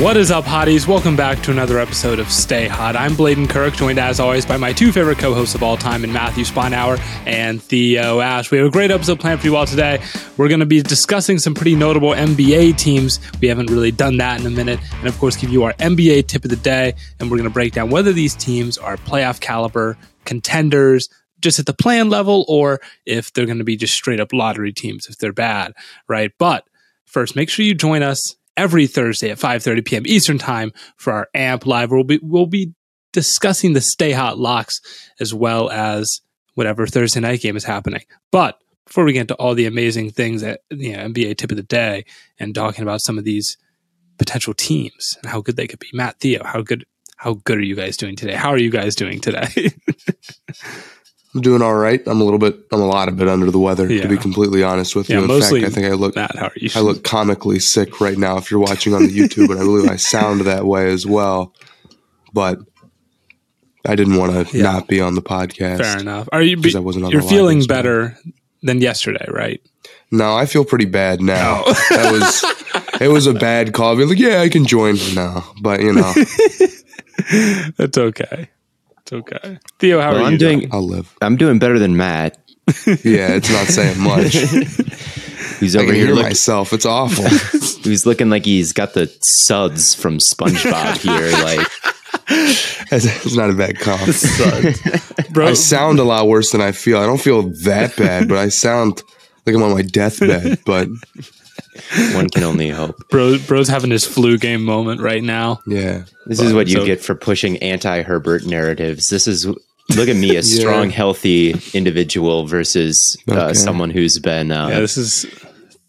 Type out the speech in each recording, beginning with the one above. What is up, hotties? Welcome back to another episode of Stay Hot. I'm Bladen Kirk, joined as always by my two favorite co-hosts of all time in Matthew Spinauer and Theo Ash. We have a great episode planned for you all today. We're going to be discussing some pretty notable NBA teams. We haven't really done that in a minute. And of course, give you our NBA tip of the day. And we're going to break down whether these teams are playoff caliber contenders, just at the plan level, or if they're going to be just straight up lottery teams if they're bad, right? But first, make sure you join us every Thursday at 5:30 p.m. Eastern Time for our AMP Live. We'll be discussing the Stay Hot locks as well as whatever Thursday night game is happening. But before we get into all the amazing things at NBA tip of the day and talking about some of these potential teams and how good they could be, Matt, Theo, how good are you guys doing today? How are you guys doing today? I'm doing all right. I'm a lot of bit under the weather, to be completely honest with you. Yeah, in fact, I think I look comically sick right now if you're watching on the YouTube, and I believe I sound that way as well. But I didn't want to not be on the podcast. Fair enough. You're feeling better than yesterday, right? No, I feel pretty bad now. No. It was a bad call. I'd be like, I can join now, but that's okay. Okay. Theo, how are you doing? I'll live. I'm doing better than Matt. Yeah, it's not saying much. He's over here myself. It's awful. He's looking like he's got the suds from SpongeBob here. Like, it's not a bad comp. Bro. I sound a lot worse than I feel. I don't feel that bad, but I sound like I'm on my deathbed. But one can only hope. Bro's having his flu game moment right now. Yeah. This is what you get for pushing anti-Herbert narratives. This is, look at me, a strong, healthy individual versus someone who's been... this is...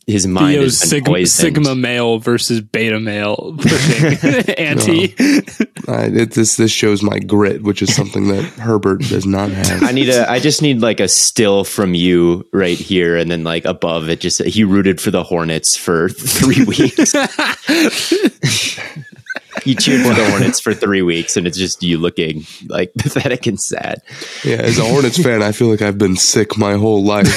His mind is Sigma male versus beta male pushing anti. This shows my grit, which is something that Herbert does not have. I just need like a still from you right here, and then like above it, just he rooted for the Hornets for 3 weeks. You cheered for the Hornets for 3 weeks, and it's just you looking like pathetic and sad. Yeah, as a Hornets fan, I feel like I've been sick my whole life.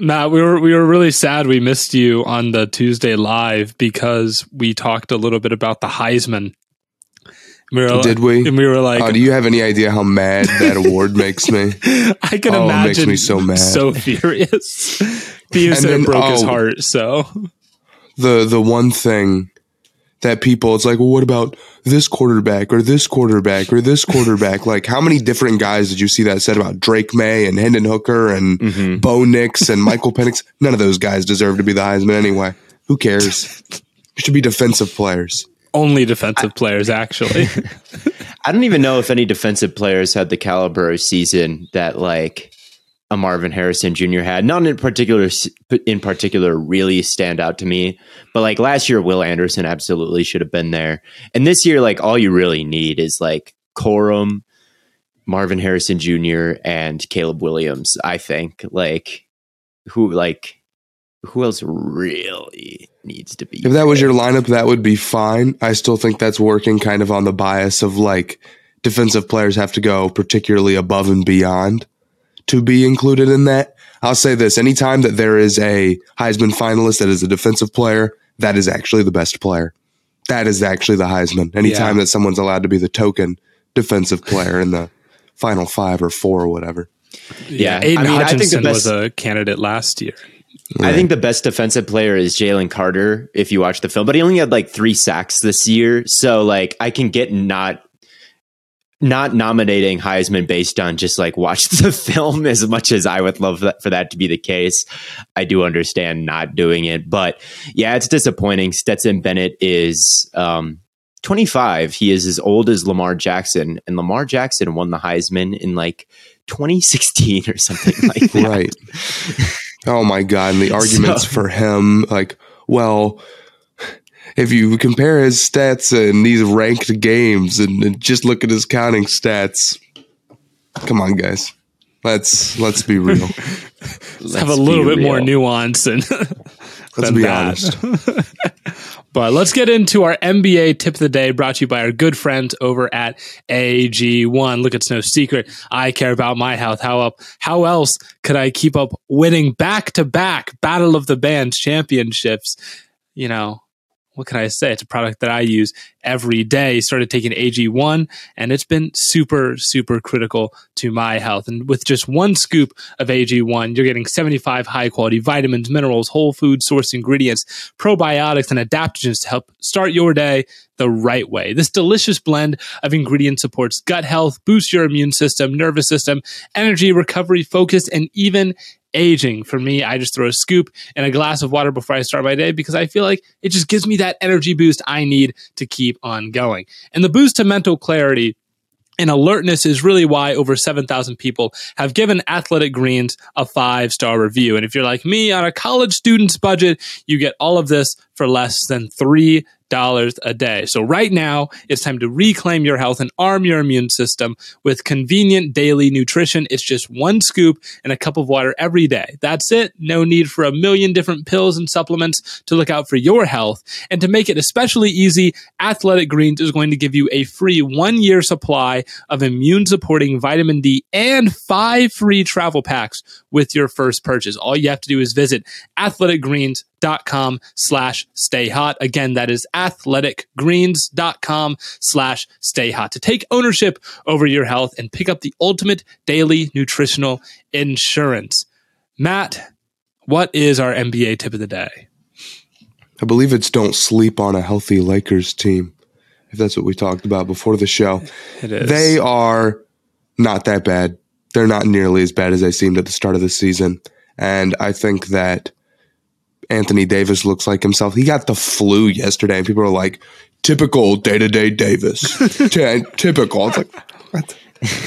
Matt, we were really sad we missed you on the Tuesday live because we talked a little bit about the Heisman. Did we? And we were like... do you have any idea how mad that award makes me? I can imagine. It makes me so mad. So furious. Theo said it broke his heart, so... The one thing that people... It's like, well, what about this quarterback or this quarterback or this quarterback? Like, how many different guys did you see that said about Drake May and Hendon Hooker and Bo Nix and Michael Penix? None of those guys deserve to be the Heisman anyway. Who cares? It should be defensive players. Only defensive players, actually. I don't even know if any defensive players had the caliber of season that, like... a Marvin Harrison Jr. had. Not in particular really stand out to me, but like last year, Will Anderson absolutely should have been there. And this year, like all you really need is like Corum, Marvin Harrison Jr. and Caleb Williams, I think. Who else really needs to be there? If that was your lineup, that would be fine. I still think that's working kind of on the bias of like defensive players have to go particularly above and beyond to be included in that. I'll say this, anytime that there is a Heisman finalist that is a defensive player, that is actually the best player. That is actually the Heisman. Anytime that someone's allowed to be the token defensive player in the final 5 or 4 or whatever. Yeah. Hutchinson was a candidate last year. Yeah. I think the best defensive player is Jalen Carter, if you watch the film, but he only had like 3 sacks this year. So like I can get not nominating Heisman based on just like watch the film as much as I would love that, for that to be the case. I do understand not doing it, but yeah, it's disappointing. Stetson Bennett is 25. He is as old as Lamar Jackson, and Lamar Jackson won the Heisman in like 2016 or something like that. Right. Oh my God. And the arguments for him, like, well, if you compare his stats in these ranked games and just look at his counting stats, come on, guys. Let's be real. Let's have a little bit more nuance and let's be honest. But let's get into our NBA tip of the day, brought to you by our good friends over at AG1. Look, it's no secret I care about my health. How else could I keep up winning back-to-back Battle of the Bands championships? You know, what can I say? It's a product that I use every day. Started taking AG1, and it's been super, super critical to my health. And with just 1 scoop of AG1, you're getting 75 high-quality vitamins, minerals, whole food source ingredients, probiotics, and adaptogens to help start your day the right way. This delicious blend of ingredients supports gut health, boosts your immune system, nervous system, energy, recovery, focus, and even aging. For me, I just throw a scoop and a glass of water before I start my day because I feel like it just gives me that energy boost I need to keep on going. And the boost to mental clarity and alertness is really why over 7,000 people have given Athletic Greens a 5-star review. And if you're like me on a college student's budget, you get all of this for less than $3 a day. So right now, it's time to reclaim your health and arm your immune system with convenient daily nutrition. It's just 1 scoop and a cup of water every day. That's it. No need for a million different pills and supplements to look out for your health. And to make it especially easy, Athletic Greens is going to give you a free 1-year supply of immune-supporting vitamin D and 5 free travel packs with your first purchase. All you have to do is visit athleticgreens.com/stayhot. Again, that is athleticgreens.com/stayhot to take ownership over your health and pick up the ultimate daily nutritional insurance. Matt, what is our NBA tip of the day? I believe it's don't sleep on a healthy Lakers team, if that's what we talked about before the show. It is. They are not that bad. They're not nearly as bad as they seemed at the start of the season. And I think that Anthony Davis looks like himself. He got the flu yesterday, and people are like, typical day-to-day Davis. Typical. It's like, what?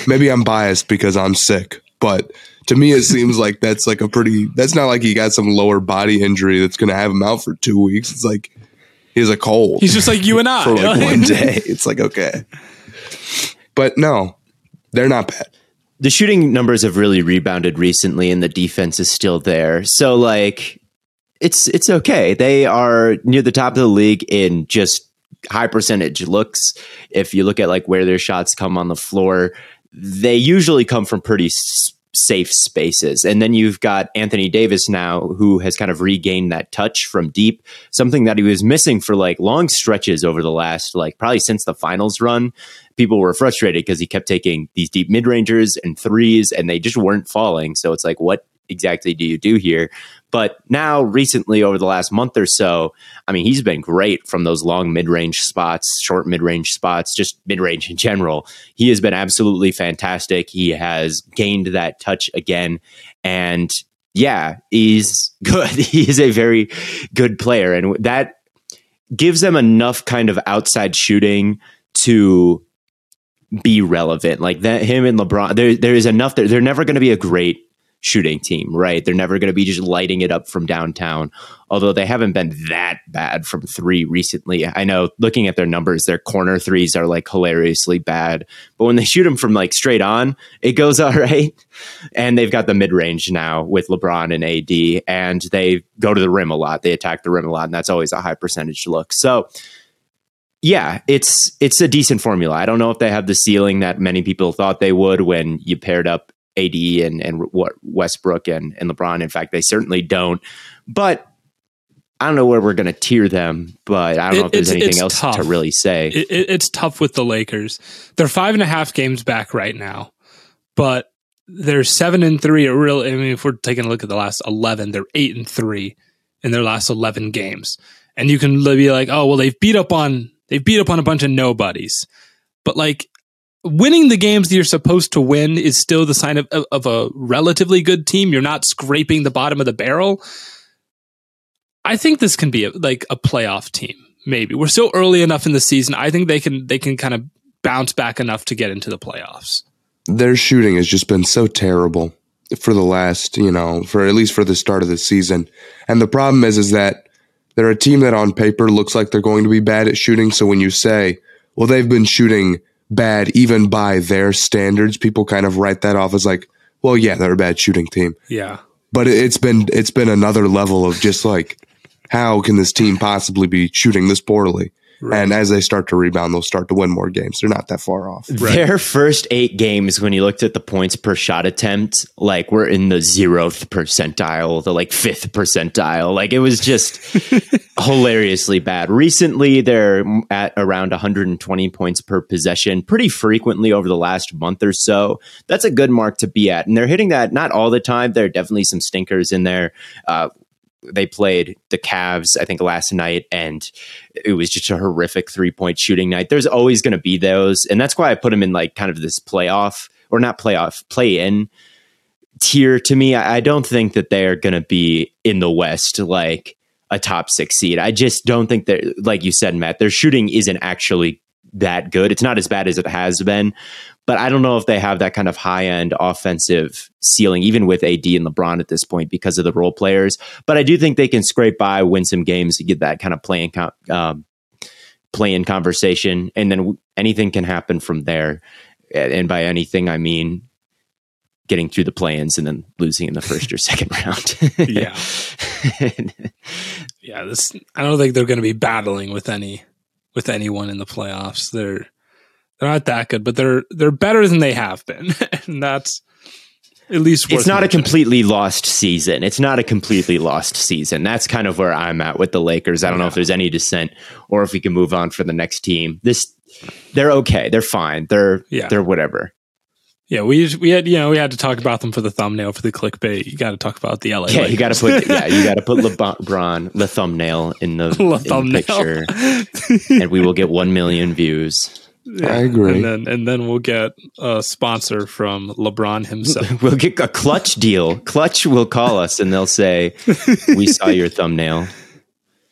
Maybe I'm biased because I'm sick, but to me, it seems like that's like that's not like he got some lower body injury that's going to have him out for 2 weeks. It's like he has a cold. He's just like you and I. For like 1 day. It's like, okay. But no, they're not bad. The shooting numbers have really rebounded recently, and the defense is still there. So like, it's okay. They are near the top of the league in just high percentage looks. If you look at like where their shots come on the floor, they usually come from pretty safe spaces. And then you've got Anthony Davis now, who has kind of regained that touch from deep, something that he was missing for like long stretches over the last, like probably since the finals run. People were frustrated because he kept taking these deep mid-rangers and threes, and they just weren't falling. So it's like, what exactly do you do here? But now recently, over the last month or so, I mean, he's been great from those long mid-range spots, short mid-range spots, just mid-range in general. He has been absolutely fantastic. He has gained that touch again. And yeah, he's good. He is a very good player. And that gives them enough kind of outside shooting to be relevant. Like that, him and LeBron, there is enough. They're never going to be a great shooting team, right? They're never going to be just lighting it up from downtown, although they haven't been that bad from three recently. I know, looking at their numbers, their corner threes are like hilariously bad, but when they shoot them from like straight on, it goes all right. And they've got the mid-range now with LeBron and AD, and they go to the rim a lot. They attack the rim a lot, and that's always a high percentage look. So yeah, it's a decent formula. I don't know if they have the ceiling that many people thought they would when you paired up AD and Westbrook and LeBron. In fact, they certainly don't. But I don't know where we're going to tier them, but I don't know if there's anything else tough to really say. It's tough with the Lakers. They're 5.5 games back right now, but they're 7-3. I mean, if we're taking a look at the last 11, they're 8-3 in their last 11 games. And you can be like, oh, well, they've beat up on a bunch of nobodies. But like, winning the games that you're supposed to win is still the sign of a relatively good team. You're not scraping the bottom of the barrel. I think this can be a playoff team. Maybe we're still early enough in the season. I think they can kind of bounce back enough to get into the playoffs. Their shooting has just been so terrible for the last, for at least for the start of the season. And the problem is that they're a team that on paper looks like they're going to be bad at shooting. So when you say, well, they've been shooting bad even by their standards, people kind of write that off as like, well, yeah, they're a bad shooting team. Yeah. But it's been another level of just like, how can this team possibly be shooting this poorly? Right. And as they start to rebound, they'll start to win more games. They're not that far off. Right. Their first 8 games, when you looked at the points per shot attempt, like we're in the 0th percentile, the 5th percentile. Like it was just hilariously bad. Recently, they're at around 120 points per possession pretty frequently over the last month or so. That's a good mark to be at. And they're hitting that not all the time. There are definitely some stinkers in there. They played the Cavs, I think, last night, and it was just a horrific three-point shooting night. There's always going to be those, and that's why I put them in kind of this play-in tier to me. I don't think that they're going to be in the West like a top 6 seed. I just don't think that, like you said, Matt, their shooting isn't actually that good. It's not as bad as it has been, but I don't know if they have that kind of high-end offensive ceiling, even with AD and LeBron at this point, because of the role players. But I do think they can scrape by, win some games, to get that kind of play-in conversation, and then anything can happen from there. And by anything, I mean getting through the play-ins and then losing in the first or second round. Yeah. Yeah, I don't think they're going to be battling with anyone in the playoffs. They're not that good, but they're better than they have been. And that's at least worth mentioning. It's not a completely lost season. That's kind of where I'm at with the Lakers. I don't know if there's any dissent or if we can move on for the next team. They're okay. They're fine. They're whatever. Yeah, we had to talk about them for the thumbnail, for the clickbait. You got to talk about the LA. Yeah, Lakers. You got to put LeBron the thumbnail in the picture, and we will get 1 million views. Yeah, I agree. And then we'll get a sponsor from LeBron himself. We'll get a Clutch deal. Clutch will call us and they'll say, "We saw your thumbnail.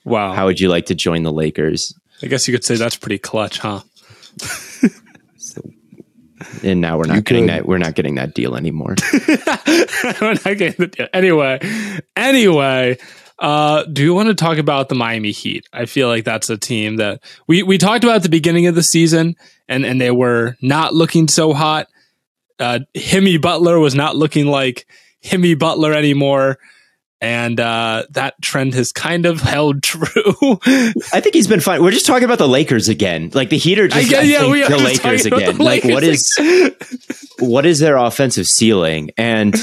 Wow. How would you like to join the Lakers?" I guess you could say that's pretty clutch, huh? And now we're not getting that deal anymore. We're not getting the deal. Anyway. Do you want to talk about the Miami Heat? I feel like that's a team that we talked about at the beginning of the season, and they were not looking so hot. Jimmy Butler was not looking like Jimmy Butler anymore. And that trend has kind of held true. I think he's been fine. We're just talking about the Lakers again. Like the Heat are just the Lakers again. Like what is their offensive ceiling? And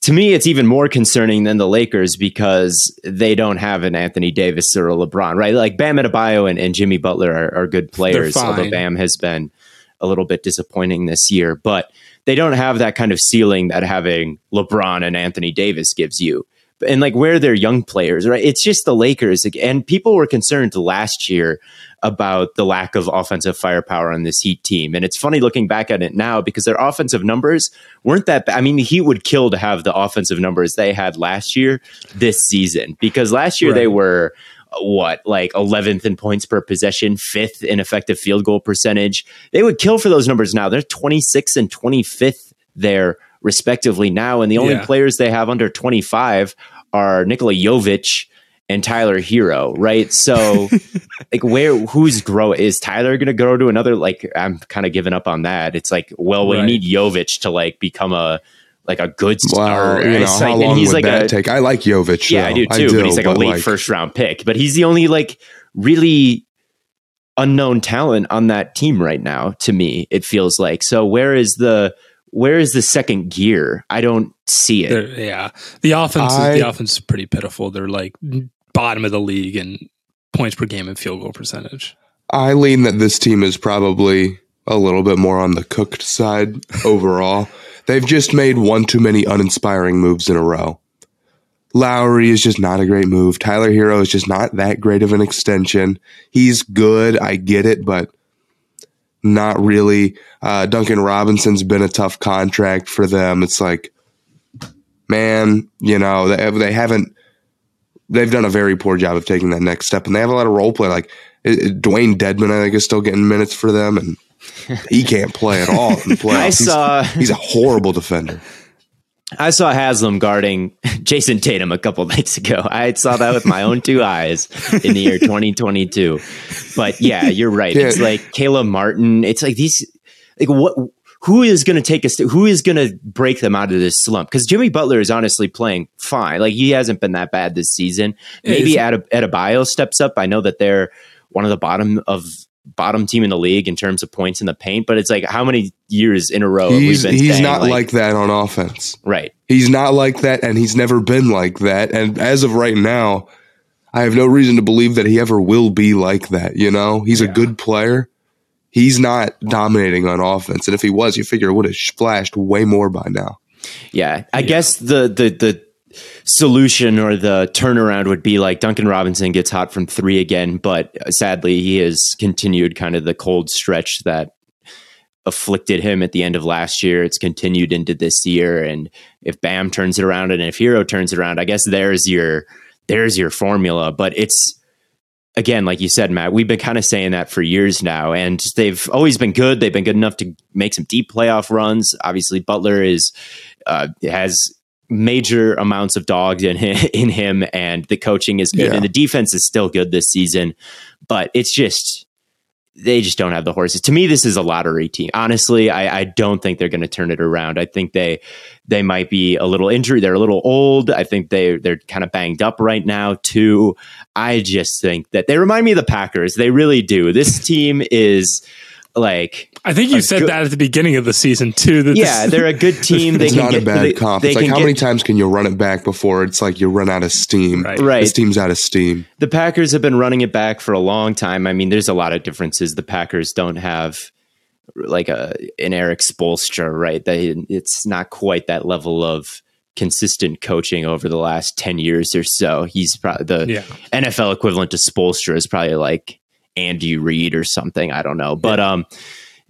to me, it's even more concerning than the Lakers because they don't have an Anthony Davis or a LeBron, right? Like Bam Adebayo and Jimmy Butler are good players, although Bam has been a little bit disappointing this year. But they don't have that kind of ceiling that having LeBron and Anthony Davis gives you. And like where they're young players, right? It's just the Lakers. And people were concerned last year about the lack of offensive firepower on this Heat team. And it's funny looking back at it now because their offensive numbers weren't that bad. I mean, the Heat would kill to have the offensive numbers they had last year this season, because last year they were 11th in points per possession, 5th in effective field goal percentage. They would kill for those numbers now. They're 26th and 25th there respectively now. And the only players they have under 25 are Nikola Jokic and Tyler Hero, right? So like who's growing? Is Tyler going to grow to another? Like, I'm kind of giving up on that. It's like, well, we need Jokic to like become a good star. Wow, you know, how long would that take? I like Jokic. Yeah, I do too. But he's like a late first round pick. But he's the only like really unknown talent on that team right now. To me, it feels like. So where is the second gear? I don't see it. The offense is pretty pitiful. They're like bottom of the league in points per game and field goal percentage. I lean that this team is probably a little bit more on the cooked side overall. They've just made one too many uninspiring moves in a row. Lowry is just not a great move. Tyler Hero is just not that great of an extension. He's good, I get it, but not really. Duncan Robinson's been a tough contract for them. It's like, man, you know, they've done a very poor job of taking that next step, and they have a lot of role play. Like Dwayne Dedman, I think, is still getting minutes for them, and he can't play at all in the playoffs. He's a horrible defender. I saw Haslam guarding Jason Tatum a couple nights ago. I saw that with my own two eyes in the year 2022. But yeah, you're right. Yeah. It's like Caleb Martin. It's like these. Like what? Who is going to take us? Who is going to break them out of this slump? Because Jimmy Butler is honestly playing fine. Like he hasn't been that bad this season. Maybe Adebayo steps up. I know that they're one of the bottom team in the league in terms of points in the paint, but it's like how many years in a row have we been he's not like that on offense. Right. He's not like that, and he's never been like that. And as of right now, I have no reason to believe that he ever will be like that. You know, he's a good player. He's not dominating on offense. And if he was, you figure it would have flashed way more by now. Yeah. I guess the solution or the turnaround would be like Duncan Robinson gets hot from three again, but sadly he has continued kind of the cold stretch that afflicted him at the end of last year. It's continued into this year, and if Bam turns it around and if Hero turns it around, I guess there's your formula. But it's, again, like you said, Matt, we've been kind of saying that for years now, and they've always been good. They've been good enough to make some deep playoff runs. Obviously Butler is has major amounts of dogs in him, and the coaching is good, and the defense is still good this season, but it's just they just don't have the horses. To me, this is a lottery team. Honestly, I don't think they're going to turn it around. I think they might be a little injured. They're a little old. I think they're kind of banged up right now too. I just think that they remind me of the Packers. They really do. This team is like, I think you said that at the beginning of the season too. That they're a good team. They it's can not get, a bad they, comp. They it's like how many times can you run it back before it's like you run out of steam? Right. This team's out of steam. The Packers have been running it back for a long time. I mean, there's a lot of differences. The Packers don't have like an Eric Spoelstra, right? It's not quite that level of consistent coaching over the last 10 years or so. He's probably the NFL equivalent to Spoelstra is probably like Andy Reid or something. I don't know. But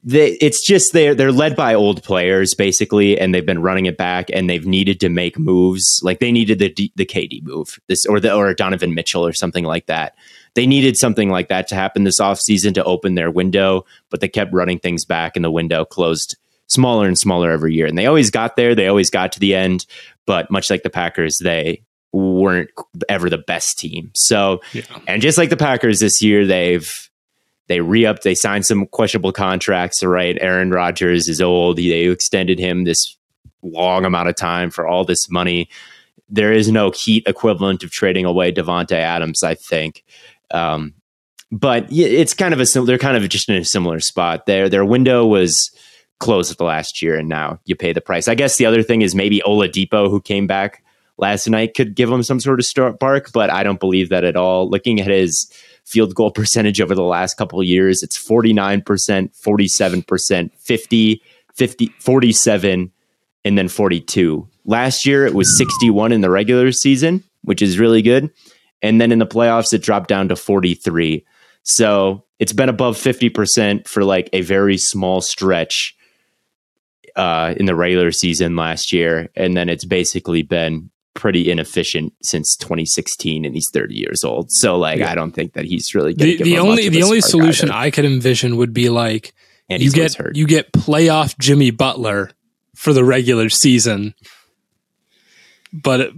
it's just they're led by old players basically, and they've been running it back, and they've needed to make moves. Like they needed the KD move or Donovan Mitchell or something like that. They needed something like that to happen this offseason to open their window, but they kept running things back, and the window closed smaller and smaller every year. And they always got there. They always got to the end, but much like the Packers, they weren't ever the best team. So, and just like the Packers this year, they re-upped, they signed some questionable contracts, right? Aaron Rodgers is old. They extended him this long amount of time for all this money. There is no Heat equivalent of trading away Devontae Adams, I think. But it's kind of they're kind of just in a similar spot. Their window was closed at the last year, and now you pay the price. I guess the other thing is maybe Oladipo, who came back last night, could give him some sort of spark, but I don't believe that at all. Looking at his field goal percentage over the last couple of years, it's 49%, 47%, 50, 47, and then 42. Last year, it was 61 in the regular season, which is really good. And then in the playoffs, it dropped down to 43. So it's been above 50% for like a very small stretch in the regular season last year. And then it's basically been pretty inefficient since 2016, and he's 30 years old. So like, I don't think that he's really going to give him much of a the only solution either. I could envision would be like, you get playoff Jimmy Butler for the regular season. But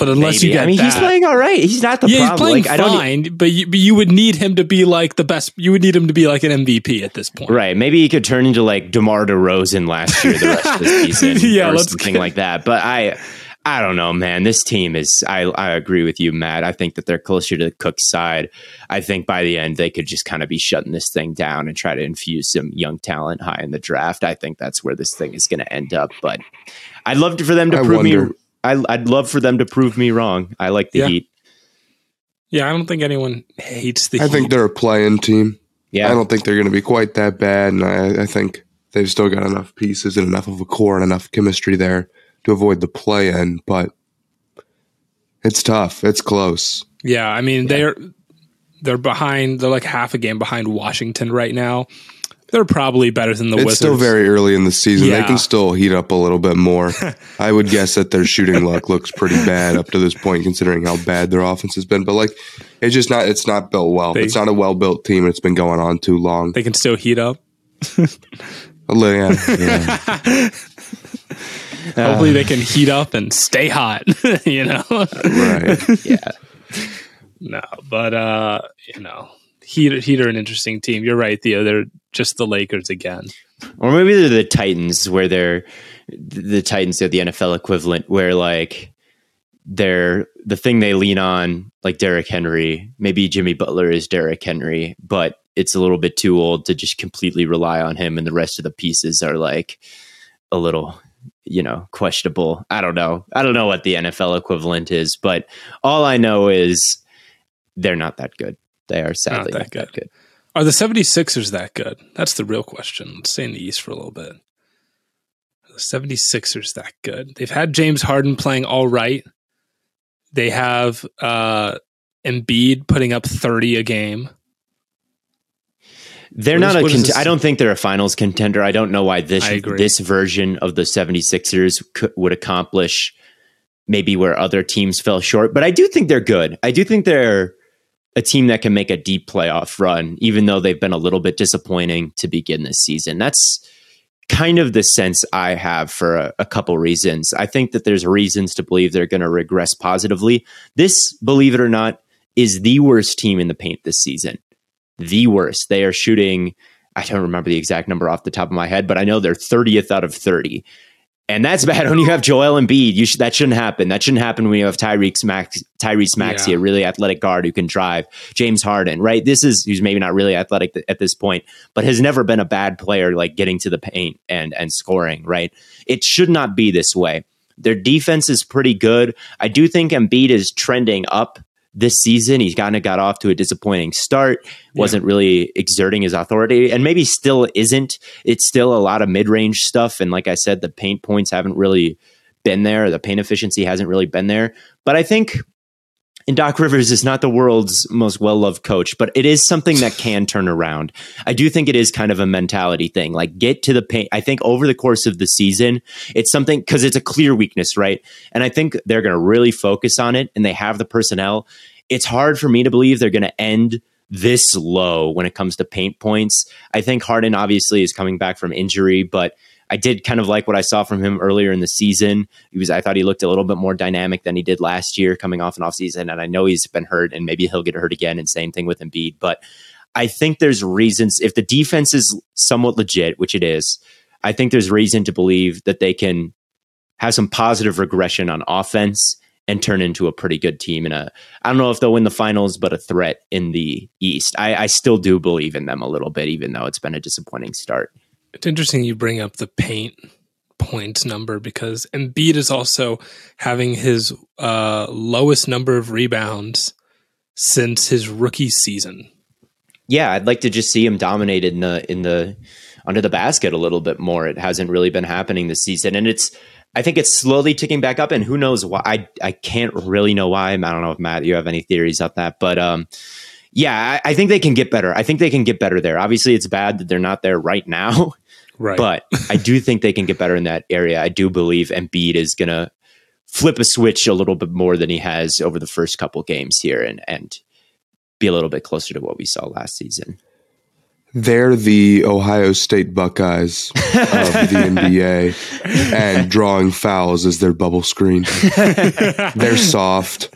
unless maybe. You get I mean, that. He's playing all right. He's not the problem. He's playing fine, but you would need him to be like the best. You would need him to be like an MVP at this point. Right. Maybe he could turn into like DeMar DeRozan last year the rest of the season or something like that. But I don't know, man. This team is, I agree with you, Matt. I think that they're closer to the Cook's side. I think by the end, they could just kind of be shutting this thing down and try to infuse some young talent high in the draft. I think that's where this thing is going to end up. But I'd love for them to prove me I'd love for them to prove me wrong. I like the Heat. Yeah, I don't think anyone hates the Heat. I think they're a play-in team. Yeah, I don't think they're going to be quite that bad, and I think they've still got enough pieces and enough of a core and enough chemistry there to avoid the play-in, but it's tough. It's close. Yeah, I mean, they're behind. They're like half a game behind Washington right now. They're probably better than the Wizards. It's still very early in the season. Yeah. They can still heat up a little bit more. I would guess that their shooting luck looks pretty bad up to this point, considering how bad their offense has been. But like, it's just not. It's not built well. It's not a well-built team. It's been going on too long. They can still heat up. Yeah. Hopefully, they can heat up and stay hot. You know. Right. Yeah. No, but you know. Heat are an interesting team. You're right, Theo. They're just the Lakers again. Or maybe they're the Titans, where they're the Titans are the NFL equivalent, where like they're the thing they lean on, like Derrick Henry. Maybe Jimmy Butler is Derrick Henry, but it's a little bit too old to just completely rely on him, and the rest of the pieces are like a little, you know, questionable. I don't know what the NFL equivalent is, but all I know is they're not that good. They are sadly not that good. Are the 76ers that good? That's the real question. Let's stay in the East for a little bit. Are the 76ers that good? They've had James Harden playing all right. They have Embiid putting up 30 a game. They're not I don't think they're a finals contender. I don't know why this version of the 76ers would accomplish maybe where other teams fell short. But I do think they're good. I do think they're a team that can make a deep playoff run, even though they've been a little bit disappointing to begin this season. That's kind of the sense I have for a couple reasons. I think that there's reasons to believe they're going to regress positively. This, believe it or not, is the worst team in the paint this season. The worst. They are shooting, I don't remember the exact number off the top of my head, but I know they're 30th out of 30. And that's bad when you have Joel Embiid. That shouldn't happen. That shouldn't happen when you have Tyrese Maxey, a really athletic guard who can drive. James Harden, right? Who's maybe not really athletic at this point, but has never been a bad player, like getting to the paint and scoring, right? It should not be this way. Their defense is pretty good. I do think Embiid is trending up this season. He's kind of got off to a disappointing start, wasn't really exerting his authority, and maybe still isn't. It's still a lot of mid-range stuff. And like I said, the paint points haven't really been there. The paint efficiency hasn't really been there. But I think, and Doc Rivers is not the world's most well-loved coach, but it is something that can turn around. I do think it is kind of a mentality thing, like get to the paint. I think over the course of the season, it's something, because it's a clear weakness, right? And I think they're going to really focus on it, and they have the personnel. It's hard for me to believe they're going to end this low when it comes to paint points. I think Harden obviously is coming back from injury, but I did kind of like what I saw from him earlier in the season. I thought he looked a little bit more dynamic than he did last year coming off an offseason, and I know he's been hurt, and maybe he'll get hurt again, and same thing with Embiid. But I think there's reasons, if the defense is somewhat legit, which it is, I think there's reason to believe that they can have some positive regression on offense and turn into a pretty good team. I don't know if they'll win the finals, but a threat in the East. I still do believe in them a little bit, even though it's been a disappointing start. It's interesting you bring up the paint points number, because Embiid is also having his lowest number of rebounds since his rookie season. Yeah, I'd like to just see him dominated in the under the basket a little bit more. It hasn't really been happening this season, and I think it's slowly ticking back up, and who knows why. I can't really know why. I don't know if, Matt, you have any theories on that, but I think they can get better. I think they can get better there. Obviously, it's bad that they're not there right now, right? But I do think they can get better in that area. I do believe Embiid is going to flip a switch a little bit more than he has over the first couple games here and be a little bit closer to what we saw last season. They're the Ohio State Buckeyes of the NBA, and drawing fouls is their bubble screen. They're soft.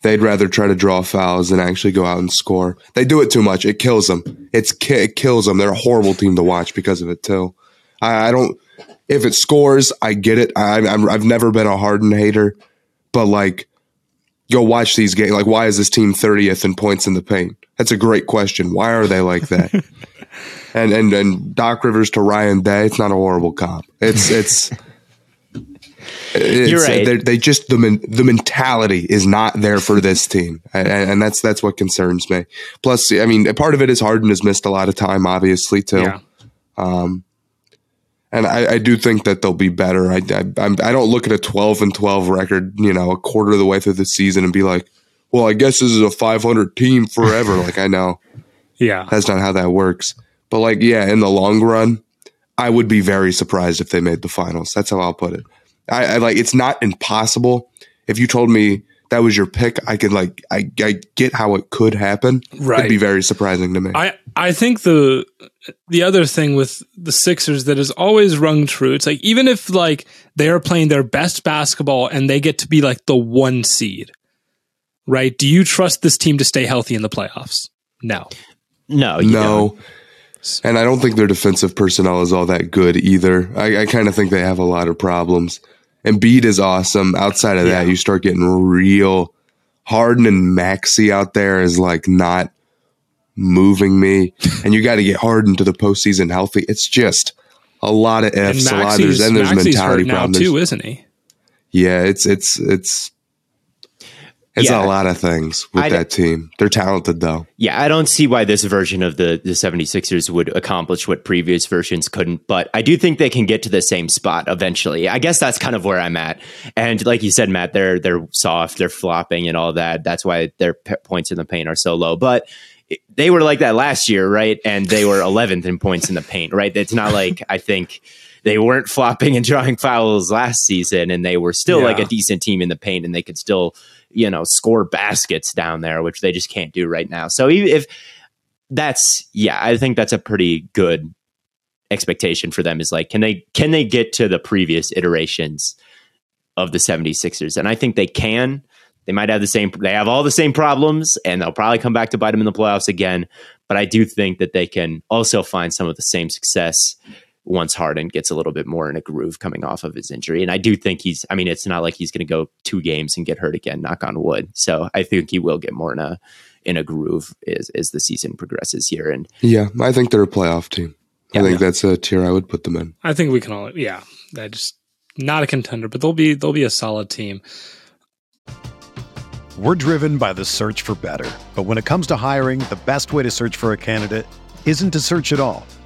They'd rather try to draw fouls than actually go out and score. They do it too much. It kills them. It kills them. They're a horrible team to watch because of it, too. I don't – if it scores, I get it. I've never been a Harden hater, but, like, go watch these games. Like, why is this team 30th in points in the paint? That's a great question. Why are they like that? And Doc Rivers to Ryan Day, it's not a horrible comp. It's You're right. They just the mentality is not there for this team, and that's what concerns me. Plus, I mean, part of it is Harden has missed a lot of time, obviously, too. Yeah. And I do think that they'll be better. I don't look at a 12-12 record, you know, a quarter of the way through the season and be like, well, I guess this is a 500 team forever. Like, I know. Yeah. That's not how that works. But, like, yeah, in the long run, I would be very surprised if they made the finals. That's how I'll put it. I like, it's not impossible. If you told me that was your pick, I could, like, I get how it could happen. Right. It'd be very surprising to me. I think the other thing with the Sixers that has always rung true, it's like, even if, like, they're playing their best basketball and they get to be, like, the one seed, right? Do you trust this team to stay healthy in the playoffs? No. And I don't think their defensive personnel is all that good either. I kind of think they have a lot of problems. Embiid is awesome. Outside of that, you start getting real. Harden and Maxey out there is, like, not moving me. And you got to get Harden to the postseason healthy. It's just a lot of ifs. And there's Maxey's mentality problems too, isn't he? Yeah, it's a lot of things with that team. They're talented, though. Yeah, I don't see why this version of the 76ers would accomplish what previous versions couldn't, but I do think they can get to the same spot eventually. I guess that's kind of where I'm at. And like you said, Matt, they're soft, they're flopping and all that. That's why their points in the paint are so low. But they were like that last year, right? And they were 11th in points in the paint, right? It's not like I think... They weren't flopping and drawing fouls last season, and they were still like a decent team in the paint, and they could still, you know, score baskets down there, which they just can't do right now. So if that's, I think that's a pretty good expectation for them is like, can they get to the previous iterations of the 76ers? And I think they can. They might have they have all the same problems, and they'll probably come back to bite them in the playoffs again. But I do think that they can also find some of the same success once Harden gets a little bit more in a groove coming off of his injury. And I do think it's not like he's going to go 2 games and get hurt again, knock on wood. So I think he will get more in a groove as the season progresses here. And yeah, I think they're a playoff team. I think that's a tier I would put them in. I think we can all, I just not a contender, but they'll be a solid team. We're driven by the search for better, but when it comes to hiring, the best way to search for a candidate isn't to search at all.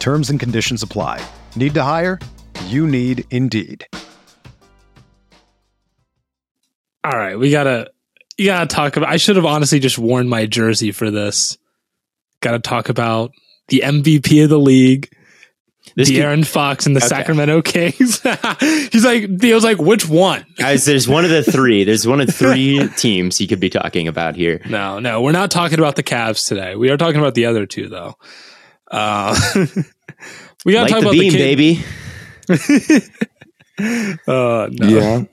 Terms and conditions apply. Need to hire? You need Indeed. All right, you gotta talk about. I should have honestly just worn my jersey for this. Gotta talk about the MVP of the league. De'Aaron Fox and the Sacramento Kings. Theo's like, which one? Guys, there's one of the three. There's one of three teams you could be talking about here. No, we're not talking about the Cavs today. We are talking about the other two, though. We gotta talk about the Kings, baby. No. Yeah,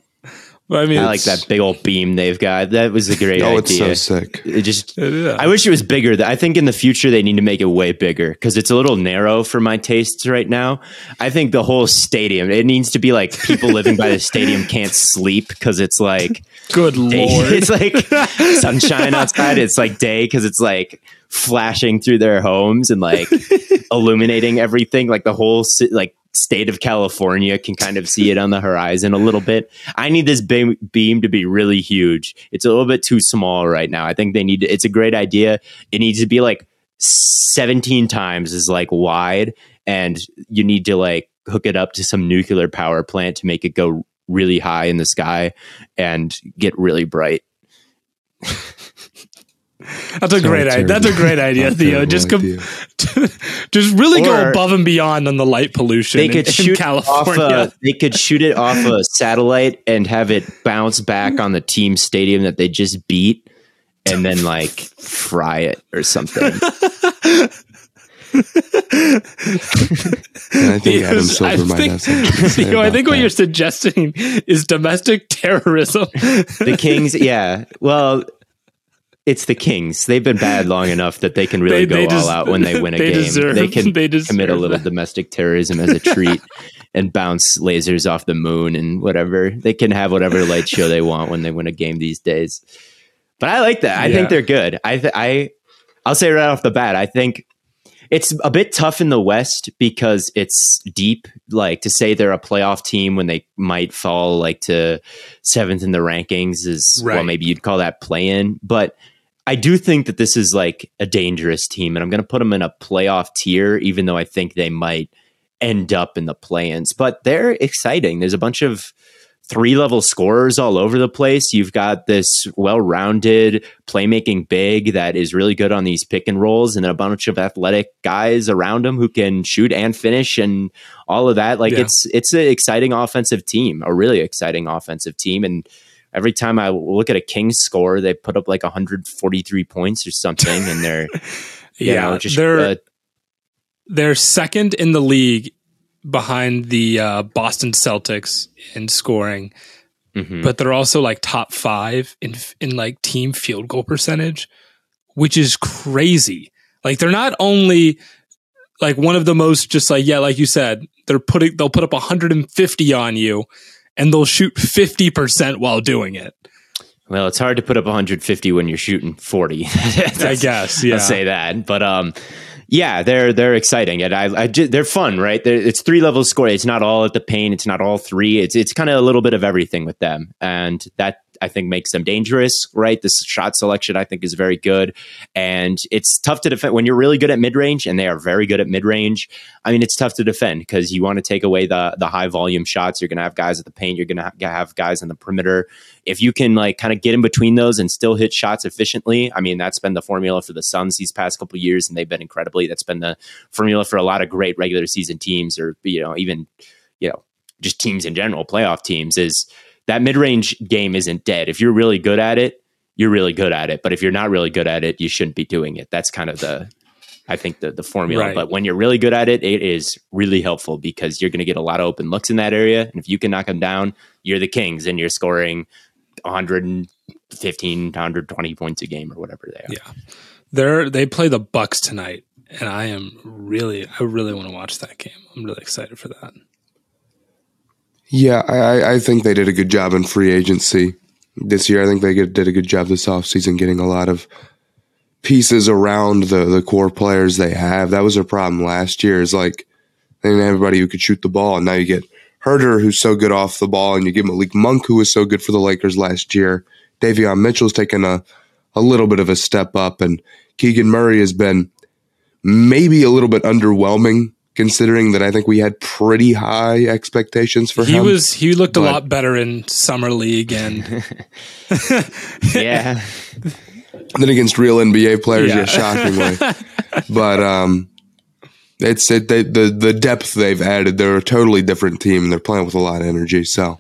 Well, I mean, I like that big old beam they've got. That was a great idea. Oh, it's so sick. It just, yeah. I wish it was bigger. I think in the future they need to make it way bigger because it's a little narrow for my tastes right now. I think the whole stadium, it needs to be like people living by the stadium can't sleep because it's like... Good Lord. It's like sunshine outside. It's like day because it's like flashing through their homes and like illuminating everything. Like the whole... like. State of California can kind of see it on the horizon a little bit. I need this beam to be really huge. It's a little bit too small right now. I think they need to, it's a great idea. It needs to be like 17 times as like wide, and you need to like hook it up to some nuclear power plant to make it go really high in the sky and get really bright. That's a great idea, Theo. Just really go above and beyond on the light pollution. They could shoot California. They could shoot it off a satellite and have it bounce back on the team stadium that they just beat, and then like fry it or something. I think Adam Silver might have something. Theo, I think what you're suggesting is domestic terrorism. The Kings, yeah. Well. It's the Kings. They've been bad long enough that they can really all out when they win a game. They can commit a little domestic terrorism as a treat and bounce lasers off the moon and whatever. They can have whatever light show they want when they win a game these days. But I like that. I think they're good. I'll say right off the bat, I think it's a bit tough in the West because it's deep. Like to say they're a playoff team when they might fall like to 7th in the rankings is, well, maybe you'd call that play-in. But I do think that this is like a dangerous team, and I'm going to put them in a playoff tier, even though I think they might end up in the play-ins. But they're exciting. There's a bunch of 3-level scorers all over the place. You've got this well-rounded playmaking big that is really good on these pick and rolls, and then a bunch of athletic guys around him who can shoot and finish and all of that. Like it's an exciting offensive team, a really exciting offensive team. And every time I look at a Kings score, they put up like 143 points or something, and they're they're second in the league behind the Boston Celtics in scoring, but they're also like top 5 in like team field goal percentage, which is crazy. Like they're not only like one of the most just like, like you said, they'll put up 150 on you and they'll shoot 50% while doing it. Well, it's hard to put up 150 when you're shooting 40. I guess, yeah. I'll say that. But yeah, they're exciting, and they're fun, right? It's 3-level scoring. It's not all at the paint. It's not all 3. It's kind of a little bit of everything with them, and that I think makes them dangerous, right? This shot selection I think is very good, and it's tough to defend when you're really good at mid range, and they are very good at mid range. I mean, it's tough to defend because you want to take away the high volume shots. You're going to have guys at the paint. You're going to have guys on the perimeter. If you can like kind of get in between those and still hit shots efficiently, I mean, that's been the formula for the Suns these past couple of years, and they've been incredibly. That's been the formula for a lot of great regular season teams, or just teams in general, playoff teams is. That mid-range game isn't dead. If you're really good at it, you're really good at it. But if you're not really good at it, you shouldn't be doing it. That's kind of the formula. Right. But when you're really good at it, it is really helpful because you're going to get a lot of open looks in that area. And if you can knock them down, you're the Kings and you're scoring 115, 120 points a game or whatever they are. Yeah, they play the Bucks tonight, and I really want to watch that game. I'm really excited for that. Yeah, I think they did a good job in free agency this year. I think they did a good job this offseason getting a lot of pieces around the core players they have. That was their problem last year is like they didn't have everybody who could shoot the ball. And now you get Herter, who's so good off the ball, and you get Malik Monk, who was so good for the Lakers last year. Davion Mitchell's taken a little bit of a step up, and Keegan Murray has been maybe a little bit underwhelming considering that I think we had pretty high expectations for him. He looked a lot better in Summer League and... yeah. Then against real NBA players, yeah shockingly. But the depth they've added, they're a totally different team. They're playing with a lot of energy, so...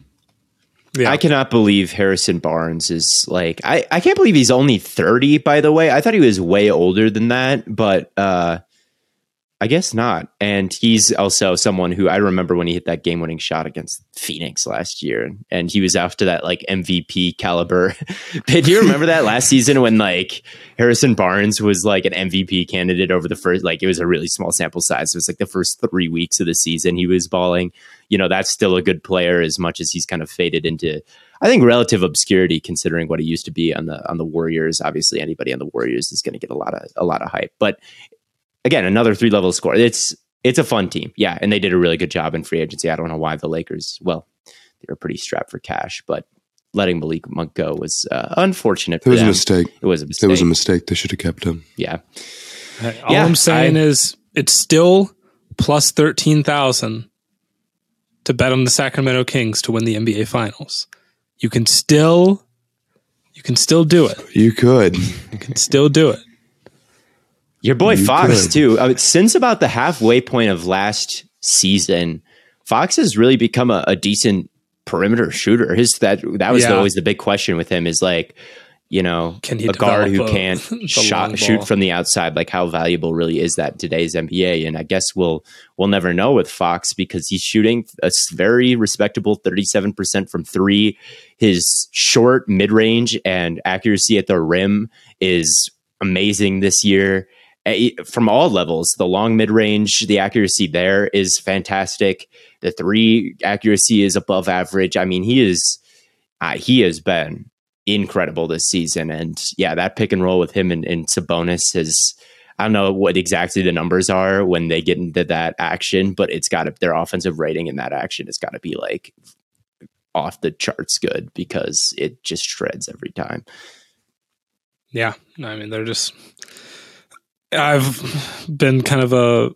Yeah. I cannot believe Harrison Barnes is like... I can't believe he's only 30, by the way. I thought he was way older than that, but... I guess not. And he's also someone who I remember when he hit that game-winning shot against Phoenix last year, and he was after that like MVP caliber. Do you remember that last season when like Harrison Barnes was like an MVP candidate over the first, like it was a really small sample size. So it's like the first 3 weeks of the season he was balling. You know, that's still a good player as much as he's kind of faded into, I think, relative obscurity considering what he used to be on the Warriors. Obviously, anybody on the Warriors is going to get a lot of hype, but again, another three-level score. It's a fun team. Yeah, and they did a really good job in free agency. I don't know why the Lakers, well, they were pretty strapped for cash, but letting Malik Monk go was unfortunate for them. It was a mistake. They should have kept him. Yeah. All I'm saying is it's still plus 13,000 to bet on the Sacramento Kings to win the NBA Finals. You can still do it. You can still do it. Your boy Fox, too. Since about the halfway point of last season, Fox has really become a decent perimeter shooter. That was always the big question with him is like, you know, can he a guard who can't shoot from the outside? Like, how valuable really is that in today's NBA? And I guess we'll never know with Fox because he's shooting a very respectable 37% from three. His short, mid-range, and accuracy at the rim is amazing this year. From all levels, the long mid-range, the accuracy there is fantastic. The three accuracy is above average. I mean, he has been incredible this season. And yeah, that pick and roll with him and Sabonis is, I don't know what exactly the numbers are when they get into that action, but it's got to, their offensive rating in that action has got to be like off the charts good because it just shreds every time. Yeah, I mean, they're just... I've been kind of a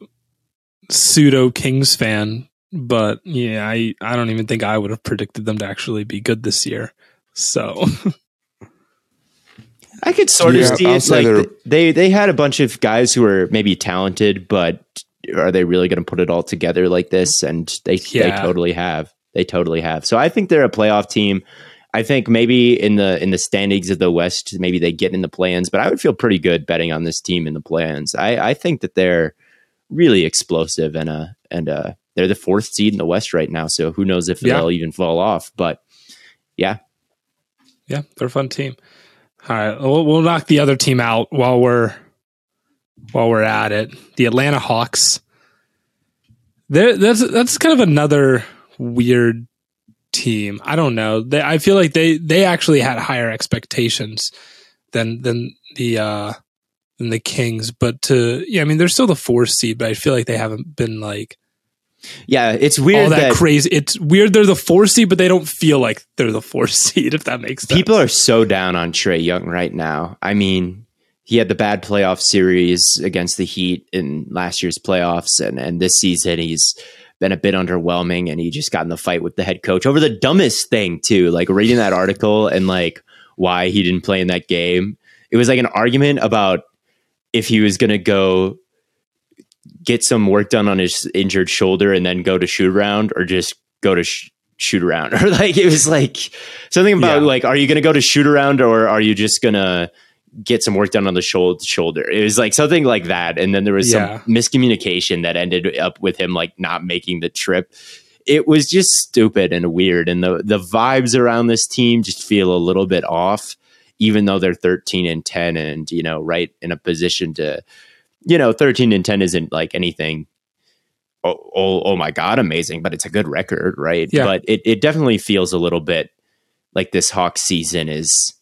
pseudo Kings fan, but yeah, I don't even think I would have predicted them to actually be good this year. So I could sort of see it like they had a bunch of guys who were maybe talented, but are they really going to put it all together like this? And they totally have. They totally have. So I think they're a playoff team. I think maybe in the standings of the West, maybe they get in the play-ins, but I would feel pretty good betting on this team in the play-ins. I think that they're really explosive and they're the fourth seed in the West right now. So who knows if they'll even fall off? But yeah, yeah, they're a fun team. All right, we'll knock the other team out while we're at it. The Atlanta Hawks. That's kind of another weird team. I don't know. I feel like they actually had higher expectations than the Kings, but they're still the fourth seed, but I feel like they haven't been like, yeah, it's weird. All that crazy. It's weird. They're the fourth seed, but they don't feel like they're the fourth seed, if that makes sense. People are so down on Trae Young right now. I mean, he had the bad playoff series against the Heat in last year's playoffs. And this season he's been a bit underwhelming, and he just got in the fight with the head coach over the dumbest thing too, like reading that article and like why he didn't play in that game. It was like an argument about if he was going to go get some work done on his injured shoulder and then go to shoot around or just go to shoot around or like, it was like something about like, are you going to go to shoot around or are you just going to get some work done on the shoulder. It was like something like that. And then there was some miscommunication that ended up with him like not making the trip. It was just stupid and weird. And the vibes around this team just feel a little bit off, even though they're 13-10 and, you know, right in a position to, you know, 13-10 isn't like anything. Oh my God, amazing. But it's a good record, right? Yeah. But it definitely feels a little bit like this Hawks season is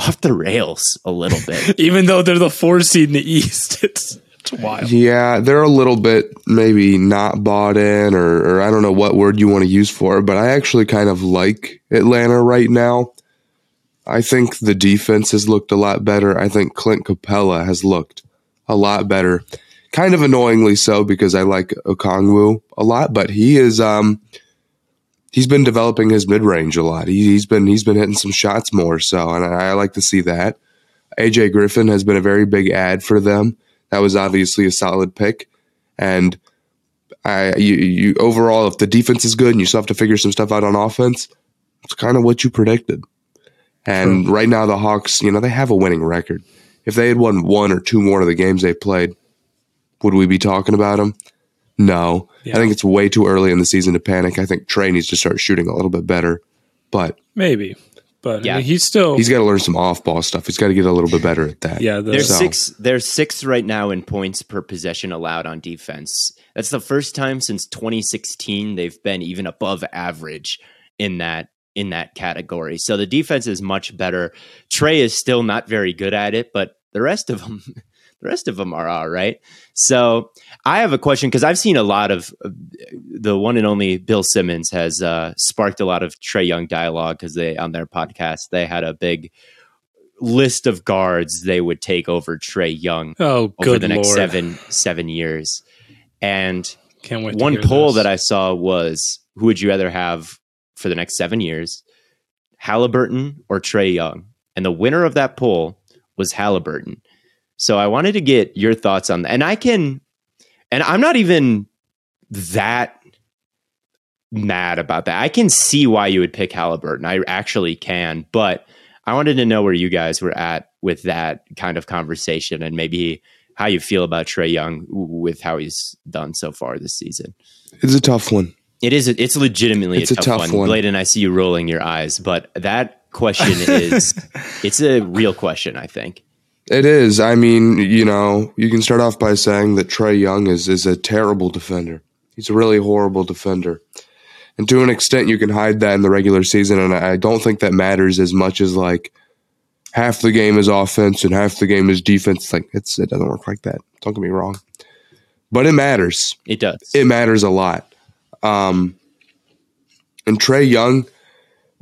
off the rails a little bit. Even though they're the four seed in the East, it's wild. Yeah, they're a little bit maybe not bought in, or I don't know what word you want to use for it, but I actually kind of like Atlanta right now. I think the defense has looked a lot better. I think Clint Capella has looked a lot better. Kind of annoyingly so, because I like Okongwu a lot, but he is... he's been developing his mid-range a lot. He's been hitting some shots more, so, and I like to see that. AJ Griffin has been a very big add for them. That was obviously a solid pick. And you overall, if the defense is good and you still have to figure some stuff out on offense, it's kind of what you predicted. And right now the Hawks, you know, they have a winning record. If they had won one or two more of the games they played, would we be talking about him? No. Yeah. I think it's way too early in the season to panic. I think Trae needs to start shooting a little bit better. But maybe. But yeah, I mean, he's got to learn some off-ball stuff. He's got to get a little bit better at that. Yeah, they're sixth right now in points per possession allowed on defense. That's the first time since 2016 they've been even above average in that category. So the defense is much better. Trae is still not very good at it, but the rest of them are all right. So I have a question, because I've seen a lot of the one and only Bill Simmons has sparked a lot of Trae Young dialogue, because on their podcast, they had a big list of guards they would take over Trae Young over the next seven years. And can't wait. One poll that I saw was, who would you rather have for the next 7 years, Haliburton or Trae Young? And the winner of that poll was Haliburton. So I wanted to get your thoughts on that. And I'm not even that mad about that. I can see why you would pick Haliburton. I actually can. But I wanted to know where you guys were at with that kind of conversation, and maybe how you feel about Trae Young with how he's done so far this season. It's a tough one. It is. It's legitimately a tough one. Bladen, I see you rolling your eyes, but that question is, it's a real question, I think. It is. I mean, you know, you can start off by saying that Trae Young is a terrible defender. He's a really horrible defender. And to an extent, you can hide that in the regular season, and I don't think that matters as much as, like, half the game is offense and half the game is defense. Like, it doesn't work like that. Don't get me wrong. But it matters. It does. It matters a lot. And Trae Young,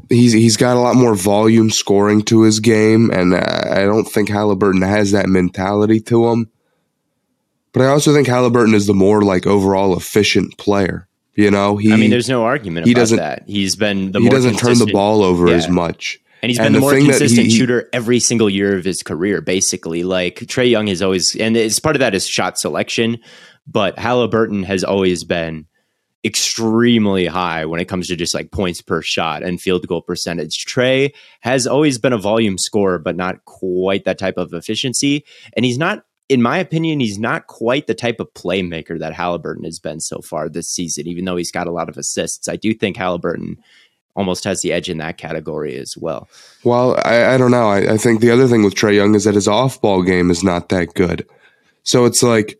he's got a lot more volume scoring to his game, and I don't think Haliburton has that mentality to him. But I also think Haliburton is the more, like, overall efficient player. You know, there's no argument about that. He's been the more consistent. He doesn't turn the ball over as much. And he's been the more consistent shooter every single year of his career, basically. Like, Trae Young is always, and it's part of that is shot selection, but Haliburton has always been extremely high when it comes to just, like, points per shot and field goal percentage. Trae has always been a volume scorer, but not quite that type of efficiency. And he's not, in my opinion, he's not quite the type of playmaker that Haliburton has been so far this season, even though he's got a lot of assists. I do think Haliburton almost has the edge in that category as well. Well, I don't know. I think the other thing with Trae Young is that his off-ball game is not that good. So it's like,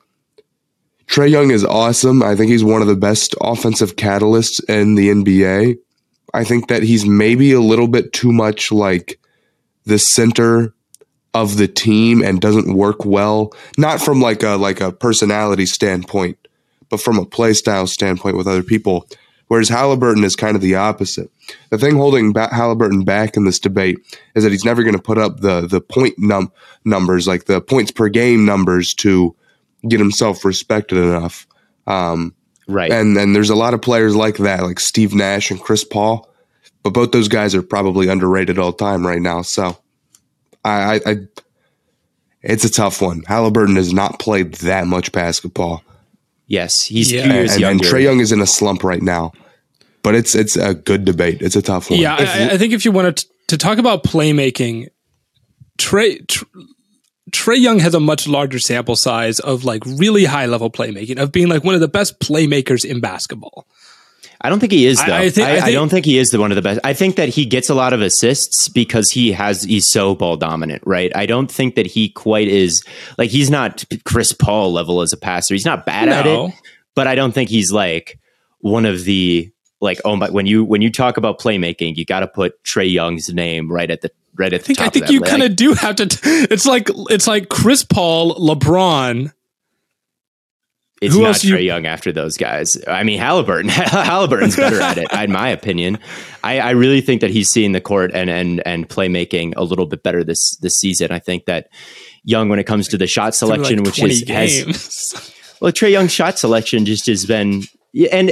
Trae Young is awesome. I think he's one of the best offensive catalysts in the NBA. I think that he's maybe a little bit too much like the center of the team and doesn't work well, not from like a personality standpoint, but from a play style standpoint with other people, whereas Haliburton is kind of the opposite. The thing holding Haliburton back in this debate is that he's never going to put up the point numbers, like the points per game numbers, to get himself respected enough. Right. And there's a lot of players like that, like Steve Nash and Chris Paul, but both those guys are probably underrated all time right now. So I it's a tough one. Haliburton has not played that much basketball. Yes. He's 2 years younger. And Trae Young is in a slump right now, but it's a good debate. It's a tough one. Yeah. I think if you wanted to talk about playmaking, Trae Young has a much larger sample size of, like, really high level playmaking, of being, like, one of the best playmakers in basketball. I don't think he is, though. I don't think he is one of the best. I think that he gets a lot of assists because he's so ball dominant, right? I don't think that he quite is, like, he's not Chris Paul level as a passer. He's not bad at it, but I don't think he's, like, one of the, like, oh my, when you talk about playmaking, you got to put Trae Young's name right at the top. I think you kind of do have to. It's like Chris Paul, LeBron. It's who not Trae Young after those guys. I mean, Haliburton's better at it, in my opinion. I really think that he's seeing the court and playmaking a little bit better this season. I think that Young, when it comes to the shot selection, like, which Trae Young's shot selection just has been. Yeah, and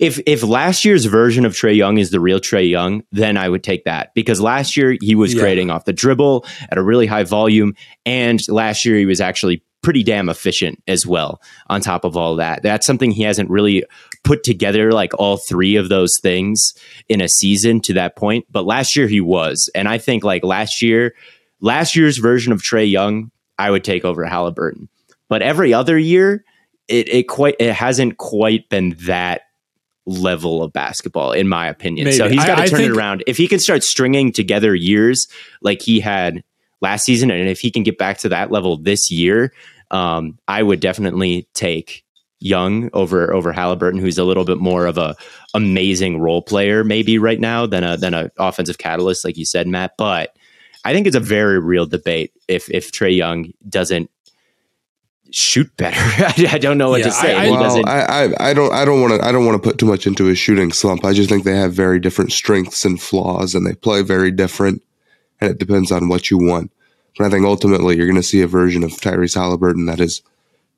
if last year's version of Trae Young is the real Trae Young, then I would take that, because last year he was creating off the dribble at a really high volume, and last year he was actually pretty damn efficient as well. On top of all that, that's something he hasn't really put together, like all three of those things in a season to that point. But last year he was, and I think like last year's version of Trae Young, I would take over Haliburton. But every other year, it hasn't quite been that level of basketball, in my opinion. Maybe. So he's got to turn it around. If he can start stringing together years like he had last season, and if he can get back to that level this year, I would definitely take Young over Haliburton, who's a little bit more of a amazing role player maybe right now than a offensive catalyst, like you said, Matt. But I think it's a very real debate if Trae Young doesn't shoot better. I don't know what to say. I don't want to put too much into his shooting slump. I just think they have very different strengths and flaws, and they play very different, and it depends on what you want. But I think ultimately you're going to see a version of Tyrese Haliburton that is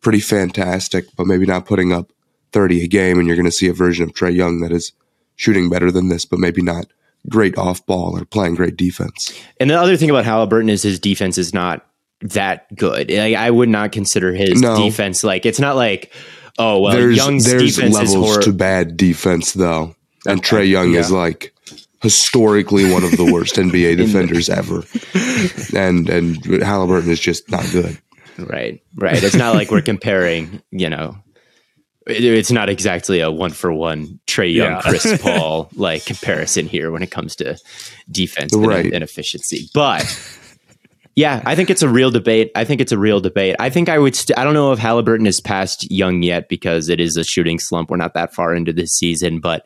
pretty fantastic, but maybe not putting up 30 a game, and you're going to see a version of Trae Young that is shooting better than this, but maybe not great off ball or playing great defense. And the other thing about Haliburton is his defense is not that good. I would not consider his defense like, it's not like, oh well, Young's defense is horrible. There's levels to bad defense though, and Trae Young is like historically one of the worst NBA defenders ever, and Haliburton is just not good. Right. It's not like we're comparing. It's not exactly a 1-for-1 Trae Young Chris Paul like comparison here when it comes to defense and efficiency, but. Yeah, I think it's a real debate. I think I would. I don't know if Haliburton is past Young yet because it is a shooting slump. We're not that far into this season, but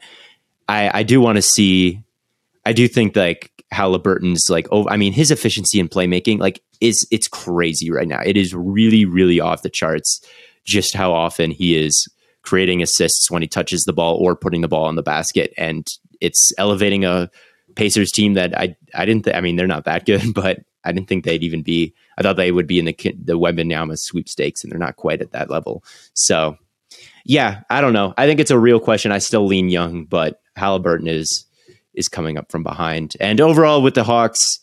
I do want to see. I do think like Halliburton's like. Oh, I mean, his efficiency in playmaking like it's crazy right now. It is really, really off the charts. Just how often he is creating assists when he touches the ball or putting the ball in the basket, and it's elevating a Pacers team that I didn't. They're not that good, but. I didn't think they'd even be. I thought they would be in the Wembanyama sweepstakes, and they're not quite at that level. So, yeah, I don't know. I think it's a real question. I still lean Young, but Haliburton is coming up from behind. And overall, with the Hawks,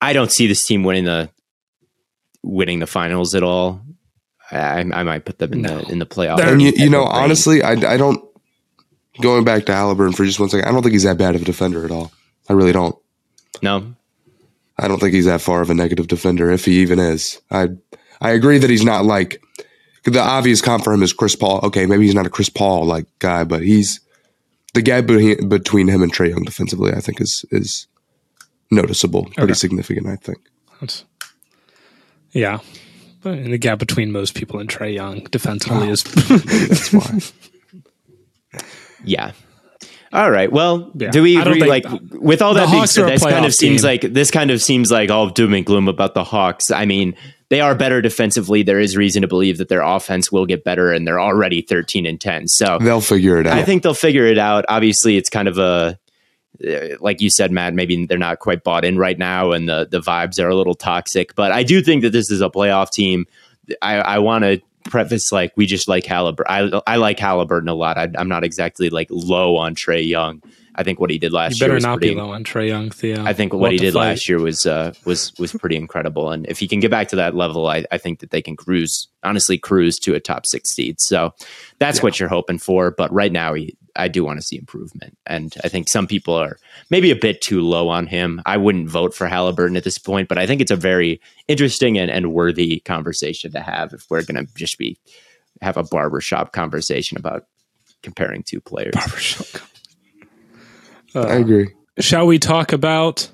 I don't see this team winning the finals at all. I might put them in the playoffs. And honestly, I don't. Going back to Haliburton for just one second, I don't think he's that bad of a defender at all. I really don't. No. I don't think he's that far of a negative defender, if he even is. I agree that he's not like the obvious comp for him is Chris Paul. Okay, maybe he's not a Chris Paul like guy, but he's the gap between him and Trae Young defensively. I think is noticeable, pretty significant. I think. But the gap between most people and Trae Young defensively is that's why. Yeah. All right. Well, do we agree? Like, with all that being said, this kind of seems like all doom and gloom about the Hawks. I mean, they are better defensively. There is reason to believe that their offense will get better, and they're already 13-10. So they'll figure it out. I think they'll figure it out. Obviously, it's kind of a like you said, Matt. Maybe they're not quite bought in right now, and the vibes are a little toxic. But I do think that this is a playoff team. I want to. Preface like we just like Haliburton. I like Haliburton a lot. I'm not exactly like low on Trae Young. I think what he did last year was pretty. You better not be low on Trae Young, Theo. I think what he did last year was pretty incredible. And if he can get back to that level, I think that they can cruise to a top 6 seed. So that's what you're hoping for. But right now, I do want to see improvement. And I think some people are maybe a bit too low on him. I wouldn't vote for Haliburton at this point, but I think it's a very interesting and worthy conversation to have if we're going to just have a barbershop conversation about comparing two players. Barbershop. I agree. Shall we talk about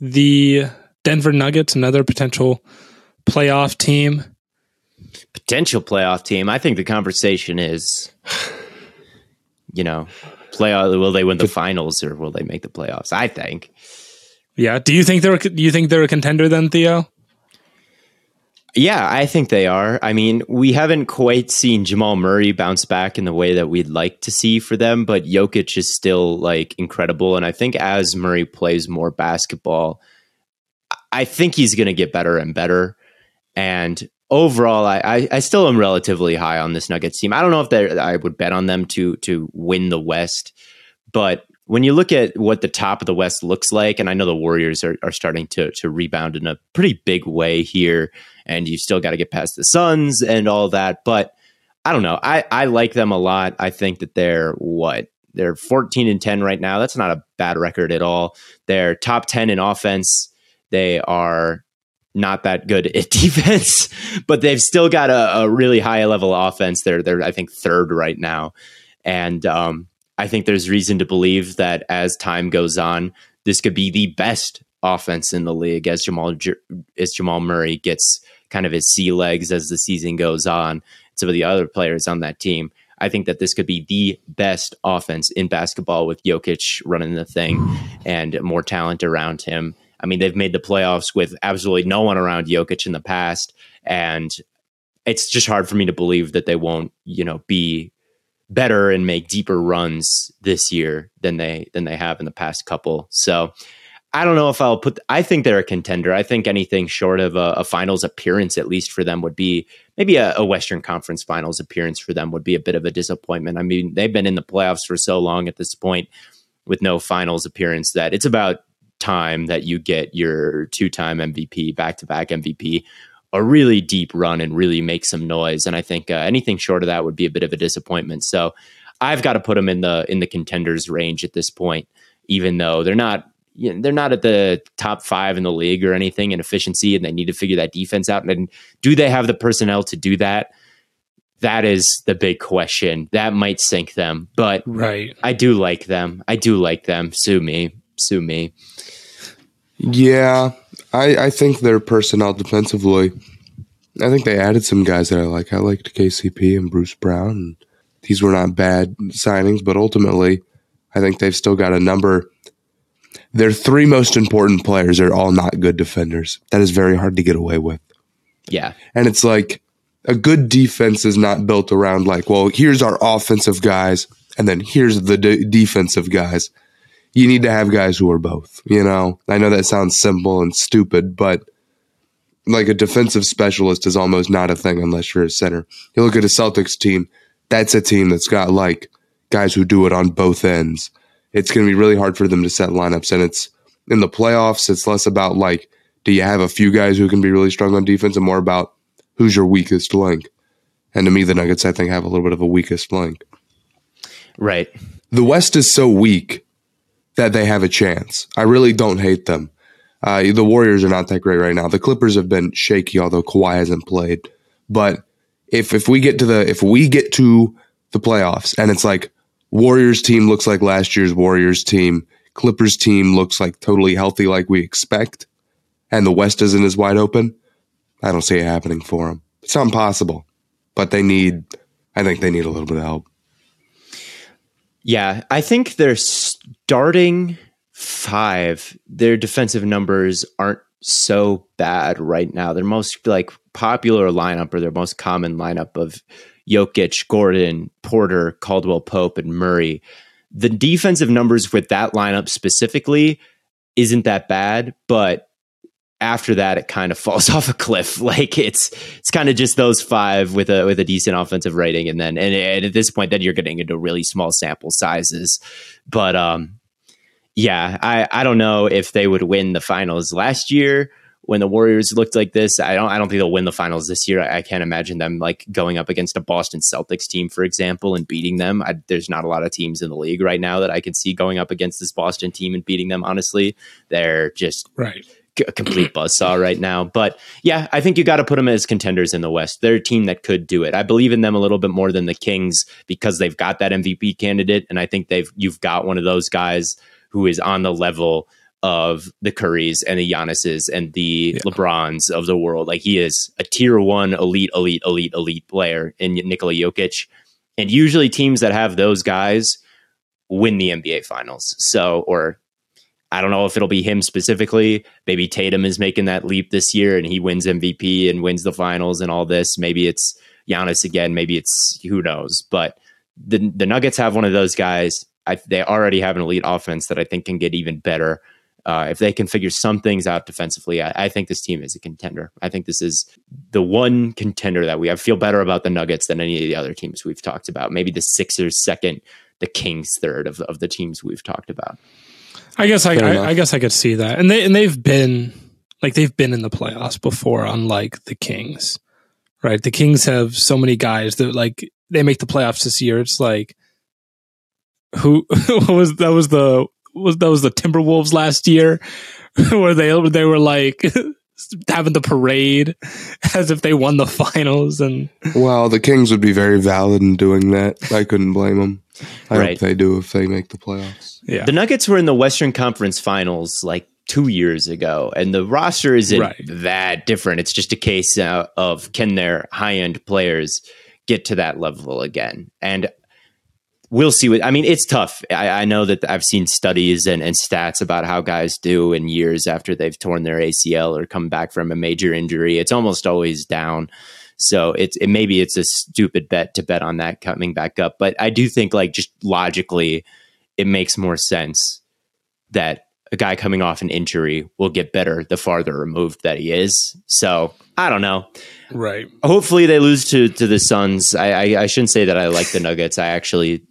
the Denver Nuggets, another potential playoff team? I think the conversation is... will they win the finals or will they make the playoffs? I think. Yeah. Do you think they're a contender then, Theo? Yeah, I think they are. I mean, we haven't quite seen Jamal Murray bounce back in the way that we'd like to see for them, but Jokic is still like incredible. And I think as Murray plays more basketball, I think he's going to get better and better. And overall, I still am relatively high on this Nuggets team. I don't know if I would bet on them to win the West, but when you look at what the top of the West looks like, and I know the Warriors are starting to rebound in a pretty big way here, and you've still got to get past the Suns and all that, but I don't know. I like them a lot. I think that they're 14-10 right now. That's not a bad record at all. They're top 10 in offense. They are not that good at defense, but they've still got a really high level offense. They're I think third right now. And I think there's reason to believe that as time goes on, this could be the best offense in the league as Jamal Murray gets kind of his sea legs as the season goes on. Some of the other players on that team, I think that this could be the best offense in basketball with Jokic running the thing and more talent around him. I mean, they've made the playoffs with absolutely no one around Jokic in the past, and it's just hard for me to believe that they won't, be better and make deeper runs this year than they have in the past couple. So I don't know if I think they're a contender. I think anything short of a finals appearance, at least for them, would be maybe a Western Conference finals appearance for them would be a bit of a disappointment. I mean, they've been in the playoffs for so long at this point with no finals appearance that it's about time that you get your two-time MVP, back-to-back MVP, a really deep run and really make some noise. And I think anything short of that would be a bit of a disappointment. So I've got to put them in the contenders range at this point, even though they're not at the top five in the league or anything in efficiency, and they need to figure that defense out. And do they have the personnel to do that? That is the big question. That might sink them, but right. I do like them. Sue me. Yeah, I think their personnel defensively, I think they added some guys that I like. I liked KCP and Bruce Brown. And these were not bad signings, but ultimately I think they've still got a number. Their three most important players are all not good defenders. That is very hard to get away with. Yeah. And it's like a good defense is not built around like, well, here's our offensive guys, and then here's the defensive guys. You need to have guys who are both, I know that sounds simple and stupid, but like a defensive specialist is almost not a thing unless you're a center. You look at a Celtics team, that's a team that's got like guys who do it on both ends. It's going to be really hard for them to set lineups. And it's in the playoffs, it's less about like, do you have a few guys who can be really strong on defense and more about who's your weakest link? And to me, the Nuggets, I think, have a little bit of a weakest link. Right. The West is so weak that they have a chance. I really don't hate them. The Warriors are not that great right now. The Clippers have been shaky, although Kawhi hasn't played. But if we get to the playoffs and it's like, Warriors team looks like last year's Warriors team. Clippers team looks like totally healthy like we expect. And the West isn't as wide open. I don't see it happening for them. It's not impossible. But I think they need a little bit of help. Yeah, I think their starting five, their defensive numbers aren't so bad right now. Their most like popular lineup or their most common lineup of Jokic, Gordon, Porter, Caldwell-Pope, and Murray. The defensive numbers with that lineup specifically isn't that bad, but after that, it kind of falls off a cliff. Like it's kind of just those five with a decent offensive rating, and then and at this point, then you're getting into really small sample sizes. But yeah, I don't know if they would win the finals last year. When the Warriors looked like this, I don't think they'll win the finals this year. I can't imagine them like going up against a Boston Celtics team, for example, and beating them. There's not a lot of teams in the league right now that I can see going up against this Boston team and beating them. Honestly, they're just right. A complete buzzsaw right now. But yeah, I think you got to put them as contenders in the West. They're a team that could do it. I believe in them a little bit more than the Kings because they've got that MVP candidate, and I think you've got one of those guys who is on the level of the Currys and the Giannis's and the LeBrons of the world. Like he is a tier one elite player in Nikola Jokic. And usually teams that have those guys win the NBA finals. So, or I don't know if it'll be him specifically. Maybe Tatum is making that leap this year and he wins MVP and wins the finals and all this. Maybe it's Giannis again. Maybe it's who knows, but the Nuggets have one of those guys. They already have an elite offense that I think can get even better. If they can figure some things out defensively, I think this team is a contender. I think this is the one contender that we have. I feel better about the Nuggets than any of the other teams we've talked about. Maybe the Sixers second, the Kings third of the teams we've talked about. I guess I could see that. And they've been like in the playoffs before, unlike the Kings, right? The Kings have so many guys that like they make the playoffs this year. It's like who was the Timberwolves last year where they were like having the parade as if they won the finals. And well, the Kings would be very valid in doing that. I couldn't blame them. I hope they do if they make the playoffs. Yeah. The Nuggets were in the Western Conference Finals like 2 years ago, and the roster isn't that different. It's just a case of can their high-end players get to that level again? And we'll see. What I mean, it's tough. I know that I've seen studies and stats about how guys do in years after they've torn their ACL or come back from a major injury. It's almost always down. So maybe it's a stupid bet to bet on that coming back up. But I do think, like, just logically, it makes more sense that a guy coming off an injury will get better the farther removed that he is. So I don't know. Right. Hopefully they lose to the Suns. I shouldn't say that I like the Nuggets. I actually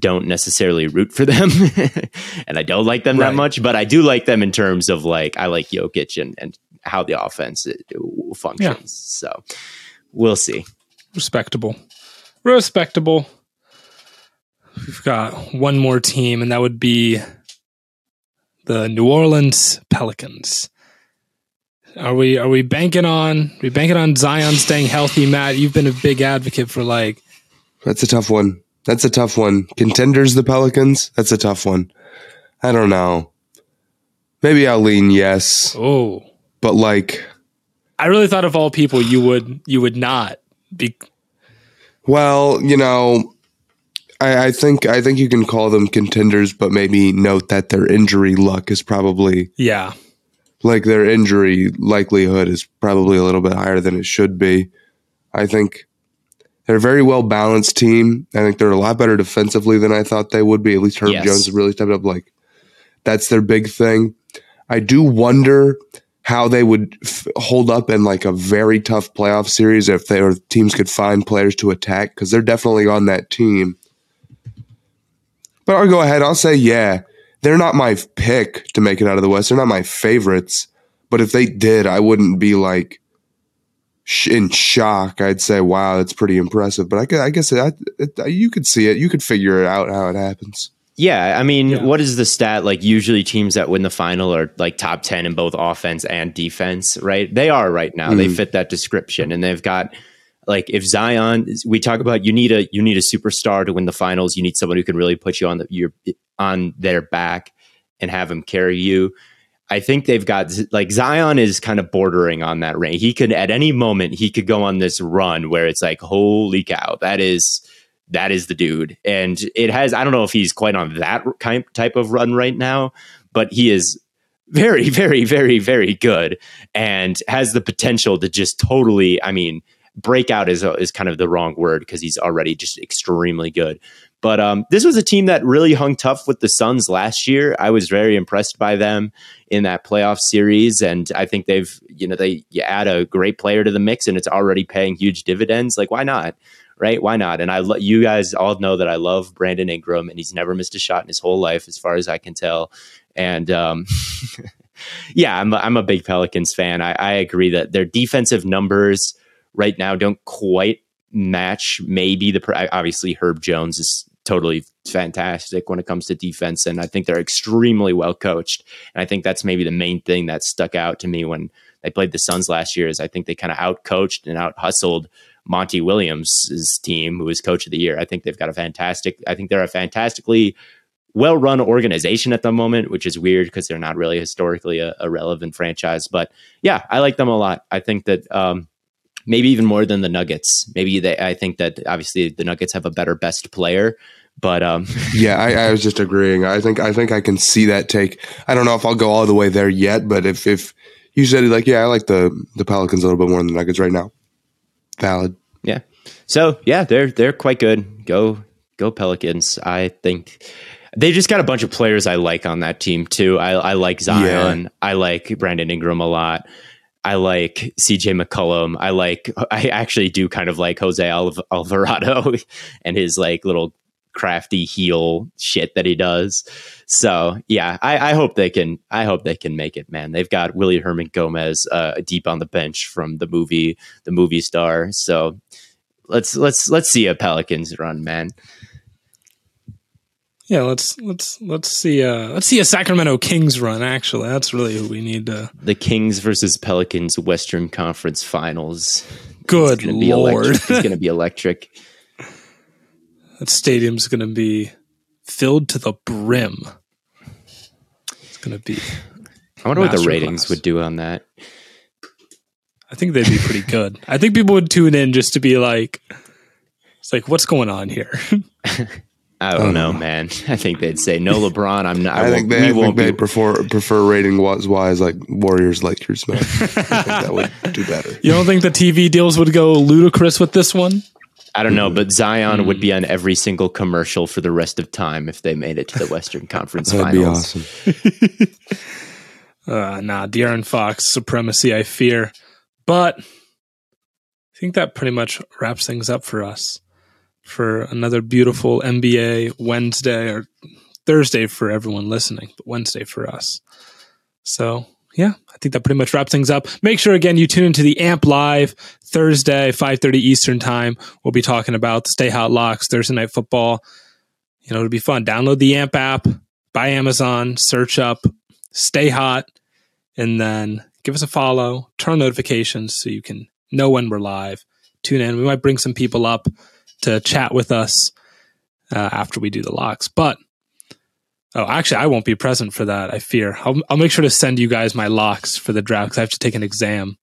don't necessarily root for them and I don't like them that much, but I do like them in terms of I like Jokic and how the offense functions. Yeah. So we'll see. Respectable. We've got one more team, and that would be the New Orleans Pelicans. Are we banking on Zion staying healthy, Matt? You've been a big advocate for That's a tough one. Contenders, the Pelicans. That's a tough one. I don't know. Maybe I'll lean yes. Oh, but I really thought of all people you would not be. Well, I think you can call them contenders, but maybe note that their injury luck is probably their injury likelihood is probably a little bit higher than it should be. I think they're a very well-balanced team. I think they're a lot better defensively than I thought they would be. At least Herb Jones really stepped up. That's their big thing. I do wonder how they would hold up in a very tough playoff series if their teams could find players to attack, because they're definitely on that team. But I'll go ahead. I'll say, they're not my pick to make it out of the West. They're not my favorites. But if they did, I wouldn't be in shock. I'd say, wow, that's pretty impressive. But I guess you could see it. You could figure it out how it happens. Yeah. I mean, What is the stat? Usually teams that win the final are top 10 in both offense and defense, right? They are right now. Mm-hmm. They fit that description. And they've got... if Zion, we talk about you need a superstar to win the finals. You need someone who can really put you on their back and have him carry you. I think they've got Zion is kind of bordering on that range. He could at any moment go on this run where it's holy cow, that is the dude. And it has, I don't know if he's quite on that type of run right now, but he is very, very, very, very good and has the potential to just totally, breakout is kind of the wrong word because he's already just extremely good. But this was a team that really hung tough with the Suns last year. I was very impressed by them in that playoff series. And I think you add a great player to the mix and it's already paying huge dividends. Why not? Right? Why not? And you guys all know that I love Brandon Ingram, and he's never missed a shot in his whole life as far as I can tell. And yeah, I'm a big Pelicans fan. I agree that their defensive numbers right now don't quite match maybe obviously Herb Jones is totally fantastic when it comes to defense, and I think they're extremely well coached, and I think that's maybe the main thing that stuck out to me when they played the Suns last year is I think they kind of out-coached and out-hustled Monty Williams' team, who was coach of the year. I think they've got they're a fantastically well-run organization at the moment, which is weird because they're not really historically a relevant franchise, but I like them a lot. I think that maybe even more than the Nuggets. I think that obviously the Nuggets have a better best player, but I was just agreeing. I think I can see that take. I don't know if I'll go all the way there yet, but if you said I like the Pelicans a little bit more than the Nuggets right now. Valid. Yeah. So they're quite good. Go Pelicans. I think they just got a bunch of players I like on that team too. I like Zion. Yeah. I like Brandon Ingram a lot. I like CJ McCollum. I actually do kind of like Jose Alvarado and his little crafty heel shit that he does. So yeah, I hope they can make it, man. They've got Willie Herman Gomez deep on the bench from the movie Star. So let's see a Pelicans run, man. Yeah, let's see a Sacramento Kings run. Actually, that's really who we need to. The Kings versus Pelicans Western Conference Finals. Good Lord, it's going to be electric. That stadium's going to be filled to the brim. It's going to be. I wonder what the ratings would do on that. I think they'd be pretty good. I think people would tune in just to be like, it's like, what's going on here? I don't know, man. I think they'd say no LeBron. I'm not. I think they prefer rating wise like Warriors Lakers, man. I think that would do better. You don't think the TV deals would go ludicrous with this one? I don't know, but Zion would be on every single commercial for the rest of time if they made it to the Western Conference Finals. That'd be awesome. De'Aaron Fox supremacy, I fear. But I think that pretty much wraps things up for us for another beautiful NBA Wednesday, or Thursday for everyone listening, but Wednesday for us. So, yeah, I think that pretty much wraps things up. Make sure, again, you tune into the AMP Live Thursday, 5:30 Eastern time. We'll be talking about the Stay Hot Locks, Thursday Night Football. You know, it'll be fun. Download the AMP app, buy Amazon, search up Stay Hot, and then give us a follow, turn notifications so you can know when we're live. Tune in. We might bring some people up to chat with us after we do the locks. But, actually, I won't be present for that, I fear. I'll make sure to send you guys my locks for the draft because I have to take an exam.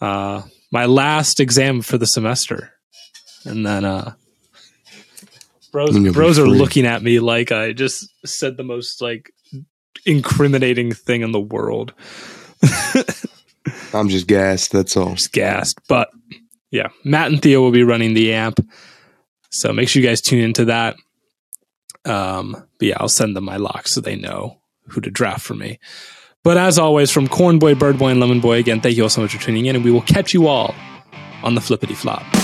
My last exam for the semester. And then bros are looking at me like I just said the most, like, incriminating thing in the world. I'm just gassed, that's all. Just gassed. But yeah, Matt and Theo will be running the AMP, so make sure you guys tune into that. But yeah, I'll send them my locks so they know who to draft for me. But as always, from Corn Boy, Bird Boy, and Lemon Boy, again, thank you all so much for tuning in, and we will catch you all on the flippity flop.